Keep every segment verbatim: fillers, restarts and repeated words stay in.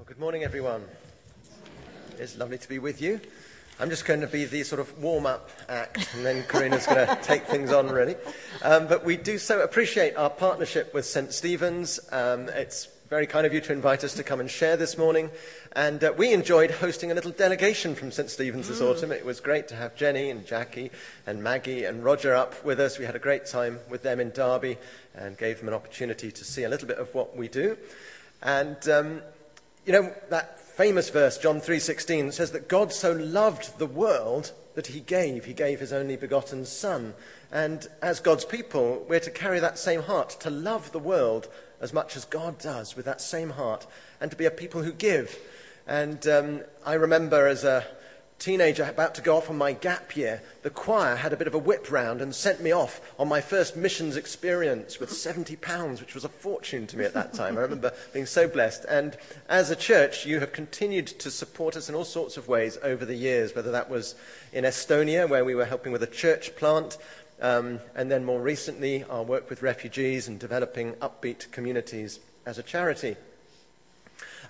Well, good morning, everyone. It's lovely to be with you. I'm just going to be the sort of warm-up act, and then Karina's going to take things on, really. Um, but we do so appreciate our partnership with Saint Stephen's. Um, it's very kind of you to invite us to come and share this morning. And uh, we enjoyed hosting a little delegation from Saint Stephen's this mm. autumn. It was great to have Jenny and Jackie and Maggie and Roger up with us. We had a great time with them in Derby and gave them an opportunity to see a little bit of what we do. And... Um, You know, that famous verse, John three sixteen, says that God so loved the world that he gave. He gave his only begotten son. And as God's people, we're to carry that same heart, to love the world as much as God does with that same heart, and to be a people who give. And um, I remember as a teenager about to go off on my gap year, the choir had a bit of a whip round and sent me off on my first missions experience with seventy pounds, which was a fortune to me at that time. I remember being so blessed. And as a church, you have continued to support us in all sorts of ways over the years, whether that was in Estonia, where we were helping with a church plant, um, and then more recently, our work with refugees and developing upbeat communities as a charity.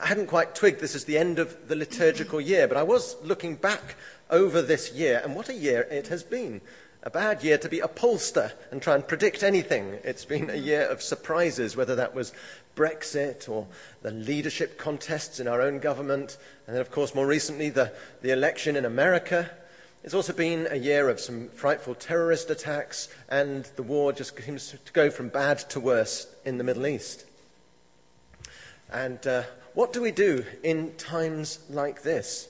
I hadn't quite twigged this is the end of the liturgical year, but I was looking back over this year, and what a year it has been. A bad year to be a pollster and try and predict anything. It's been a year of surprises, whether that was Brexit or the leadership contests in our own government, and then, of course, more recently, the, the election in America. It's also been a year of some frightful terrorist attacks, and the war just seems to go from bad to worse in the Middle East. And... Uh, What do we do in times like this?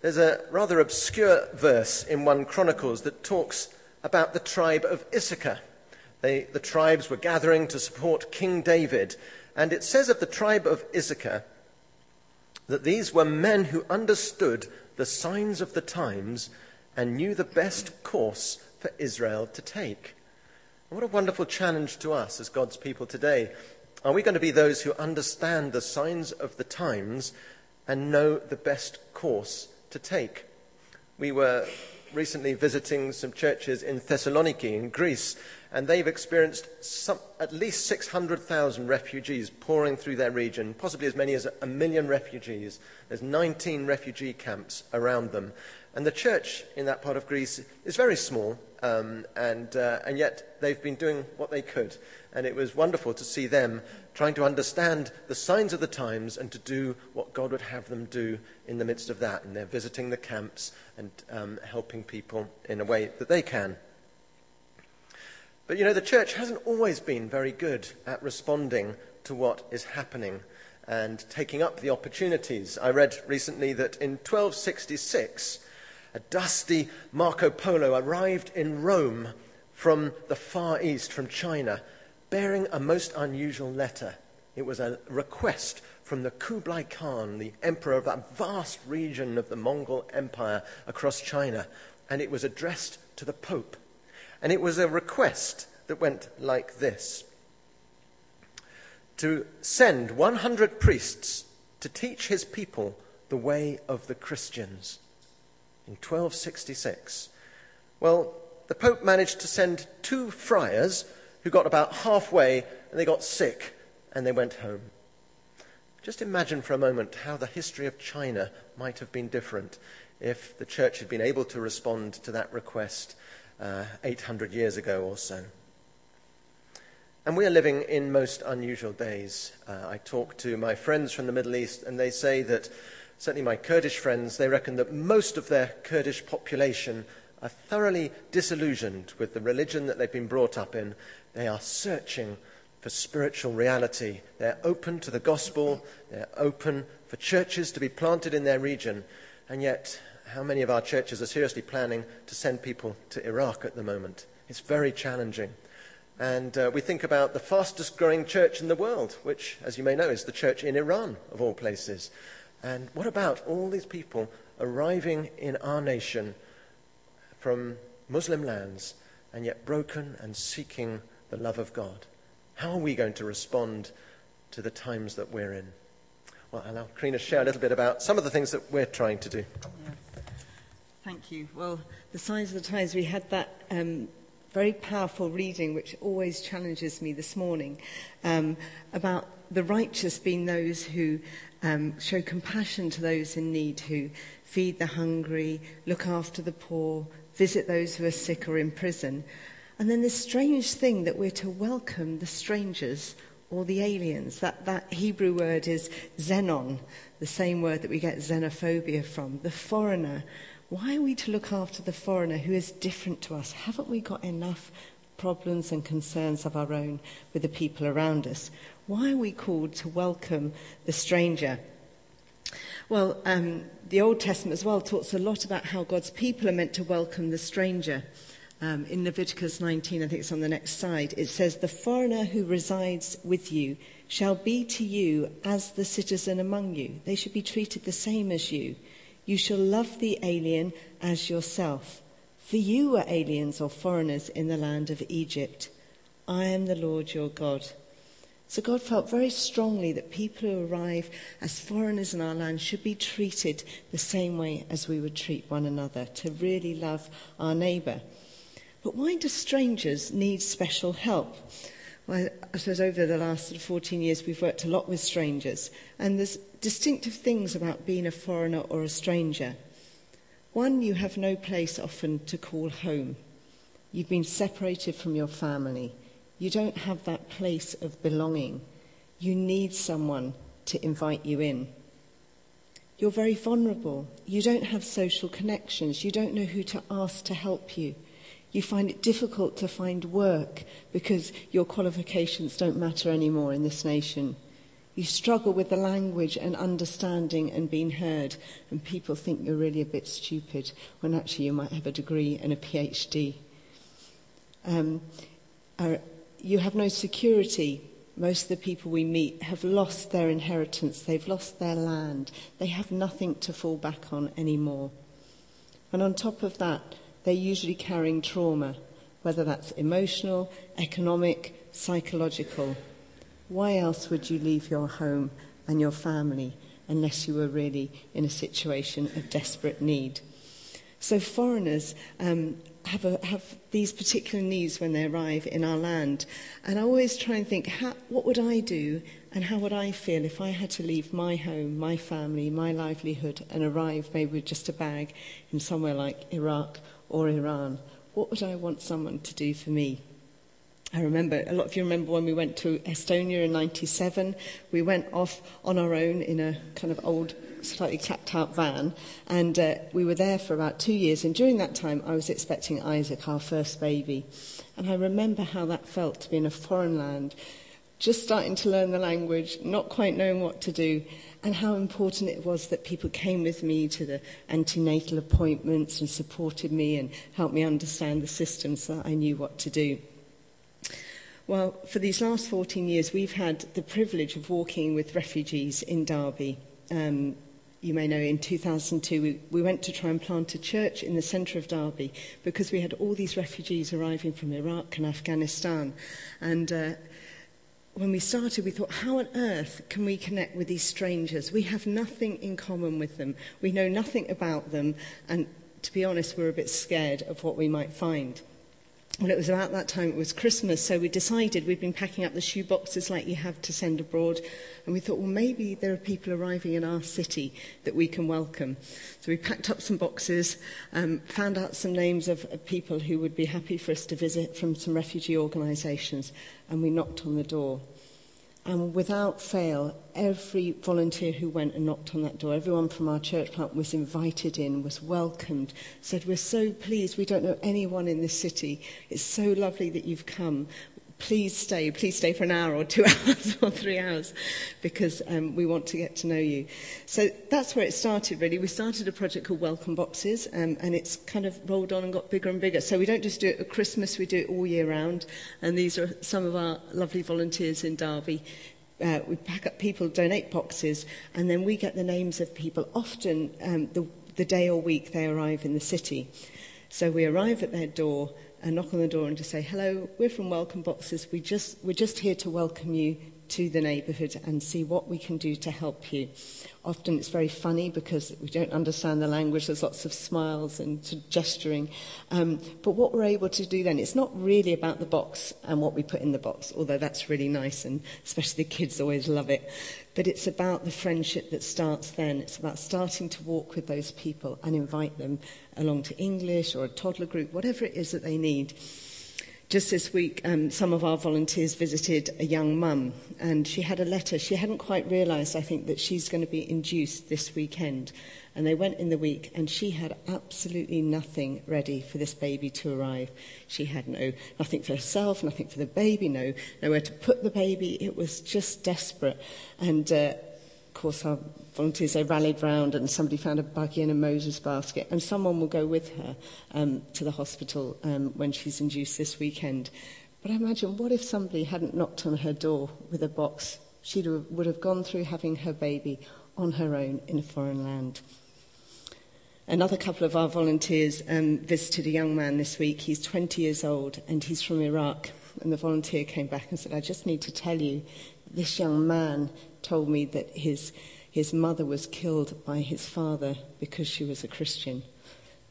There's a rather obscure verse in First Chronicles that talks about the tribe of Issachar. They, the tribes were gathering to support King David. And it says of the tribe of Issachar that these were men who understood the signs of the times and knew the best course for Israel to take. And what a wonderful challenge to us as God's people today. Are we going to be those who understand the signs of the times and know the best course to take? We were recently visiting some churches in Thessaloniki in Greece, and they've experienced some, at least six hundred thousand refugees pouring through their region, possibly as many as a million refugees. There's nineteen refugee camps around them. And the church in that part of Greece is very small, um, and, uh, and yet they've been doing what they could. And it was wonderful to see them trying to understand the signs of the times and to do what God would have them do in the midst of that. And they're visiting the camps and um, helping people in a way that they can. But, you know, the church hasn't always been very good at responding to what is happening and taking up the opportunities. I read recently that in twelve sixty-six... a dusty Marco Polo arrived in Rome from the Far East, from China, bearing a most unusual letter. It was a request from the Kublai Khan, the emperor of that vast region of the Mongol Empire across China, and it was addressed to the Pope. And it was a request that went like this: to send one hundred priests to teach his people the way of the Christians. In twelve sixty-six. Well, the Pope managed to send two friars who got about halfway and they got sick and they went home. Just imagine for a moment how the history of China might have been different if the church had been able to respond to that request uh, eight hundred years ago or so. And we are living in most unusual days. Uh, I talk to my friends from the Middle East and they say that certainly my Kurdish friends, they reckon that most of their Kurdish population are thoroughly disillusioned with the religion that they've been brought up in. They are searching for spiritual reality. They're open to the gospel. They're open for churches to be planted in their region. And yet, how many of our churches are seriously planning to send people to Iraq at the moment? It's very challenging. And uh, we think about the fastest growing church in the world, which, as you may know, is the church in Iran, of all places. And what about all these people arriving in our nation from Muslim lands and yet broken and seeking the love of God? How are we going to respond to the times that we're in? Well, I'll allow Karina to share a little bit about some of the things that we're trying to do. Yeah. Thank you. Well, the signs of the times, we had that um, very powerful reading, which always challenges me this morning, um, about the righteous being those who um, show compassion to those in need, who feed the hungry, look after the poor, visit those who are sick or in prison. And then this strange thing that we're to welcome the strangers or the aliens. That, that Hebrew word is xenon, the same word that we get xenophobia from, the foreigner. Why are we to look after the foreigner who is different to us? Haven't we got enough problems and concerns of our own with the people around us? Why are we called to welcome the stranger? Well, um, the Old Testament as well talks a lot about how God's people are meant to welcome the stranger. Um, in Leviticus nineteen, I think it's on the next slide, it says, "The foreigner who resides with you shall be to you as the citizen among you. They should be treated the same as you. You shall love the alien as yourself. For you were aliens or foreigners in the land of Egypt. I am the Lord your God." So God felt very strongly that people who arrive as foreigners in our land should be treated the same way as we would treat one another, to really love our neighbour. But why do strangers need special help? Well, I suppose over the last sort of fourteen years, we've worked a lot with strangers. And there's distinctive things about being a foreigner or a stranger. One, you have no place often to call home. You've been separated from your family. You don't have that place of belonging. You need someone to invite you in. You're very vulnerable. You don't have social connections. You don't know who to ask to help you. You find it difficult to find work because your qualifications don't matter anymore in this nation. You struggle with the language and understanding and being heard, and people think you're really a bit stupid when actually you might have a degree and a PhD. Um, uh, you have no security. Most of the people we meet have lost their inheritance. They've lost their land. They have nothing to fall back on anymore. And on top of that, they're usually carrying trauma, whether that's emotional, economic, psychological. Why else would you leave your home and your family unless you were really in a situation of desperate need? So foreigners um, have, a, have these particular needs when they arrive in our land. And I always try and think, how, what would I do and how would I feel if I had to leave my home, my family, my livelihood, and arrive maybe with just a bag in somewhere like Iraq or Iran? What would I want someone to do for me? I remember, a lot of you remember when we went to Estonia in ninety-seven, we went off on our own in a kind of old, slightly clapped-out van, and uh, we were there for about two years, and during that time I was expecting Isaac, our first baby. And I remember how that felt to be in a foreign land, just starting to learn the language, not quite knowing what to do, and how important it was that people came with me to the antenatal appointments and supported me and helped me understand the system so that I knew what to do. Well, for these last fourteen years, we've had the privilege of walking with refugees in Derby. Um, you may know in two thousand two, we, we went to try and plant a church in the centre of Derby because we had all these refugees arriving from Iraq and Afghanistan. And uh, when we started, we thought, how on earth can we connect with these strangers? We have nothing in common with them. We know nothing about them. And to be honest, we're a bit scared of what we might find. Well, it was about that time, it was Christmas, so we decided we'd been packing up the shoe boxes like you have to send abroad, and we thought, well, maybe there are people arriving in our city that we can welcome. So we packed up some boxes, um, found out some names of, of people who would be happy for us to visit from some refugee organisations, and we knocked on the door. And without fail, every volunteer who went and knocked on that door, everyone from our church plant was invited in, was welcomed, said, "We're so pleased, we don't know anyone in this city. It's so lovely that you've come. Please stay, please stay for an hour or two hours or three hours because um, we want to get to know you." So that's where it started, really. We started a project called Welcome Boxes, um, and it's kind of rolled on and got bigger and bigger. So we don't just do it at Christmas, we do it all year round. And these are some of our lovely volunteers in Derby. Uh, we pack up people, donate boxes, and then we get the names of people, often um, the, the day or week they arrive in the city. So we arrive at their door, and knock on the door and just say, "Hello, we're from Welcome Boxes. We just, we're just here to welcome you to the neighbourhood and see what we can do to help you. Often it's very funny because we don't understand the language. There's lots of smiles and gesturing. Um, but what we're able to do then, it's not really about the box and what we put in the box, although that's really nice, and especially the kids always love it. But it's about the friendship that starts then. It's about starting to walk with those people and invite them along to English or a toddler group, whatever it is that they need. Just this week, um, some of our volunteers visited a young mum, and she had a letter. She hadn't quite realised, I think, that she's going to be induced this weekend. And they went in the week, and she had absolutely nothing ready for this baby to arrive. She had no nothing for herself, nothing for the baby, no nowhere to put the baby. It was just desperate. And, uh, of course, our volunteers, they rallied round, and somebody found a buggy and a Moses basket, and someone will go with her um, to the hospital um, when she's induced this weekend. But I imagine, what if somebody hadn't knocked on her door with a box? She would have gone through having her baby on her own in a foreign land. Another couple of our volunteers um, visited a young man this week. He's twenty years old, and he's from Iraq. And the volunteer came back and said, I just need to tell you, this young man told me that his his mother was killed by his father because she was a Christian.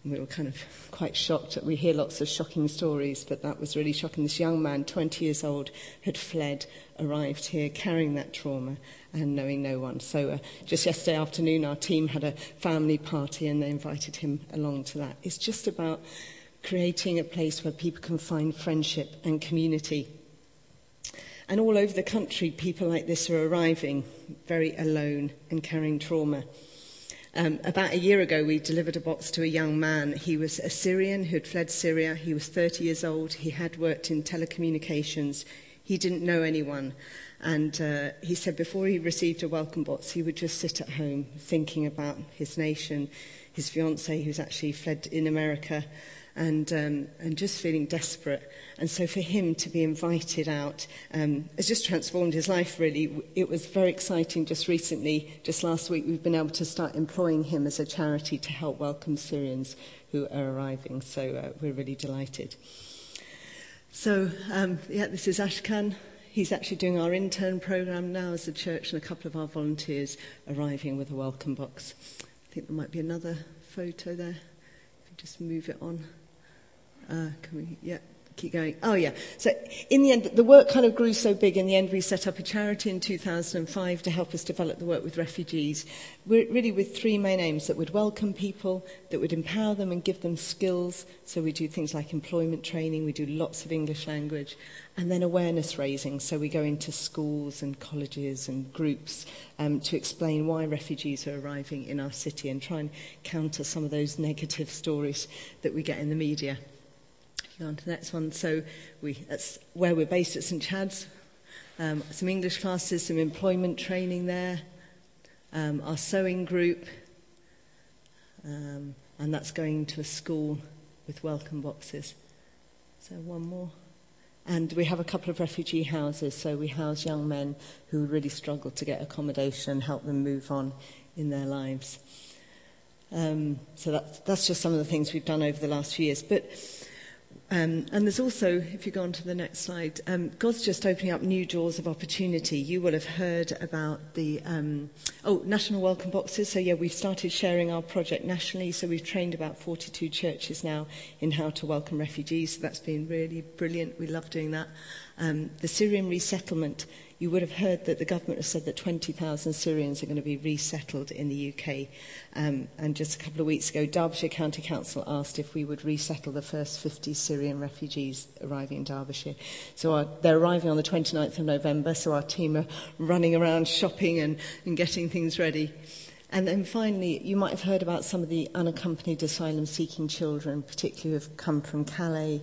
And we were kind of quite shocked. We hear lots of shocking stories, but that was really shocking. This young man, twenty years old, had fled, arrived here carrying that trauma and knowing no one. So uh, just yesterday afternoon, our team had a family party and they invited him along to that. It's just about creating a place where people can find friendship and community. And all over the country, people like this are arriving, very alone and carrying trauma. Um, about a year ago, we delivered a box to a young man. He was a Syrian who had fled Syria. He was thirty years old. He had worked in telecommunications. He didn't know anyone. And uh, he said before he received a welcome box, he would just sit at home thinking about his nation, his fiancée, who's actually fled in America, And, um, and just feeling desperate. And so for him to be invited out um, has just transformed his life, really. It was very exciting just recently, just last week, we've been able to start employing him as a charity to help welcome Syrians who are arriving. So uh, we're really delighted. So, um, yeah, this is Ashkan. He's actually doing our intern program now as a church, and a couple of our volunteers arriving with a welcome box. I think there might be another photo there. If you just move it on. Uh, can we, yeah, keep going. Oh, yeah. So in the end, the work kind of grew so big. In the end, we set up a charity in two thousand five to help us develop the work with refugees. We're really with three main aims: that would welcome people, that would empower them and give them skills. So we do things like employment training. We do lots of English language. And then awareness raising. So we go into schools and colleges and groups um, to explain why refugees are arriving in our city and try and counter some of those negative stories that we get in the media. On to the next one. So we, that's where we're based at St Chad's. Um, some English classes, some employment training there, um, our sewing group, um, and that's going to a school with welcome boxes. So one more. And we have a couple of refugee houses, so we house young men who really struggle to get accommodation and help them move on in their lives. Um, so that's, that's just some of the things we've done over the last few years. But Um, and there's also, if you go on to the next slide, um, God's just opening up new doors of opportunity. You will have heard about the, um, oh, national welcome boxes. So, yeah, we've started sharing our project nationally. So we've trained about forty-two churches now in how to welcome refugees. So that's been really brilliant. We love doing that. Um, the Syrian resettlement. You would have heard that the government has said that twenty thousand Syrians are going to be resettled in the U K. Um, and just a couple of weeks ago, Derbyshire County Council asked if we would resettle the first fifty Syrian refugees arriving in Derbyshire. So our, they're arriving on the twenty-ninth of November, so our team are running around shopping and, and getting things ready. And then finally, you might have heard about some of the unaccompanied asylum-seeking children, particularly who have come from Calais.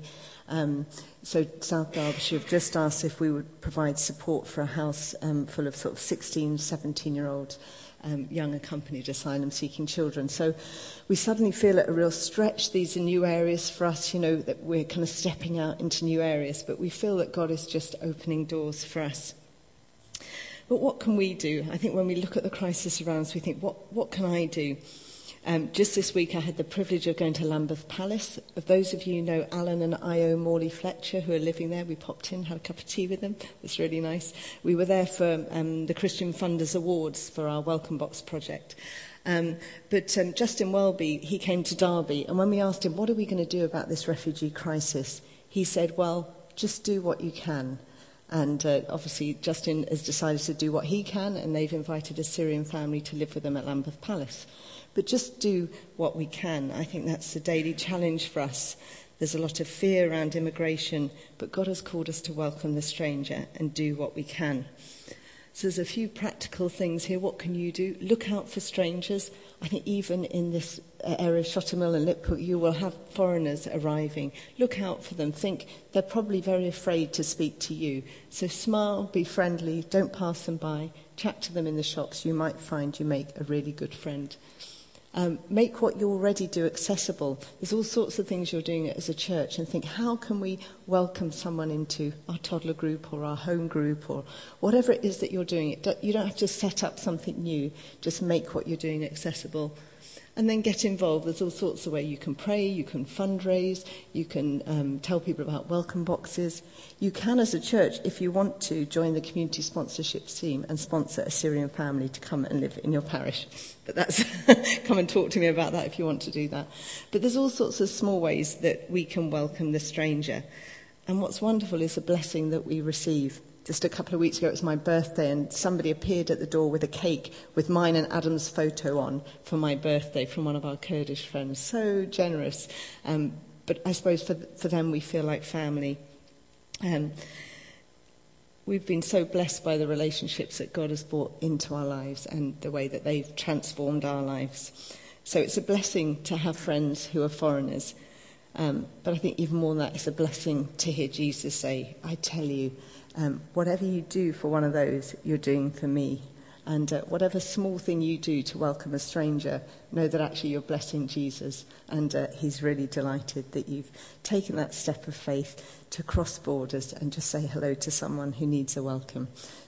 Um, so South Derbyshire have just asked if we would provide support for a house um, full of sort of sixteen, seventeen-year-old um, young accompanied asylum-seeking children. So we suddenly feel at a real stretch. These are new areas for us, you know, that we're kind of stepping out into new areas, but we feel that God is just opening doors for us. But what can we do? I think when we look at the crisis around us, we think, what, what can I do? Um, just this week I had the privilege of going to Lambeth Palace. If those of you who know Alan and Io Morley Fletcher, who are living there, we popped in, had a cup of tea with them. It's really nice. We were there for um, the Christian Funders Awards for our Welcome Box project. Um, but um, Justin Welby, he came to Derby, and when we asked him, what are we going to do about this refugee crisis? He said, well, just do what you can. And uh, obviously Justin has decided to do what he can, and they've invited a Syrian family to live with them at Lambeth Palace. But just do what we can. I think that's the daily challenge for us. There's a lot of fear around immigration, but God has called us to welcome the stranger and do what we can. So there's a few practical things here. What can you do? Look out for strangers. I think even in this area of Shottermill and Liphook, you will have foreigners arriving. Look out for them. Think they're probably very afraid to speak to you. So smile, be friendly, don't pass them by. Chat to them in the shops. You might find you make a really good friend. Um, make what you already do accessible. There's all sorts of things you're doing as a church, and think, how can we welcome someone into our toddler group or our home group or whatever it is that you're doing? It do- you don't have to set up something new. Just make what you're doing accessible. And then get involved. There's all sorts of ways. You can pray, you can fundraise, you can um, tell people about welcome boxes. You can, as a church, if you want to, join the community sponsorship team and sponsor a Syrian family to come and live in your parish. But that's, come and talk to me about that if you want to do that. But there's all sorts of small ways that we can welcome the stranger. And what's wonderful is the blessing that we receive. Just a couple of weeks ago, it was my birthday, and somebody appeared at the door with a cake with mine and Adam's photo on for my birthday from one of our Kurdish friends. So generous. Um, but I suppose for, for them, we feel like family. Um, we've been so blessed by the relationships that God has brought into our lives and the way that they've transformed our lives. So it's a blessing to have friends who are foreigners. Um, but I think even more than that, it's a blessing to hear Jesus say, I tell you, Um, whatever you do for one of those, you're doing for me. And uh, whatever small thing you do to welcome a stranger, know that actually you're blessing Jesus. And uh, he's really delighted that you've taken that step of faith to cross borders and just say hello to someone who needs a welcome.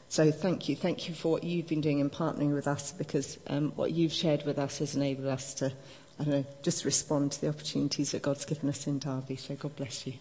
So thank you. Thank you for what you've been doing in partnering with us, because um, what you've shared with us has enabled us to, I don't know, just respond to the opportunities that God's given us in Derby. So God bless you.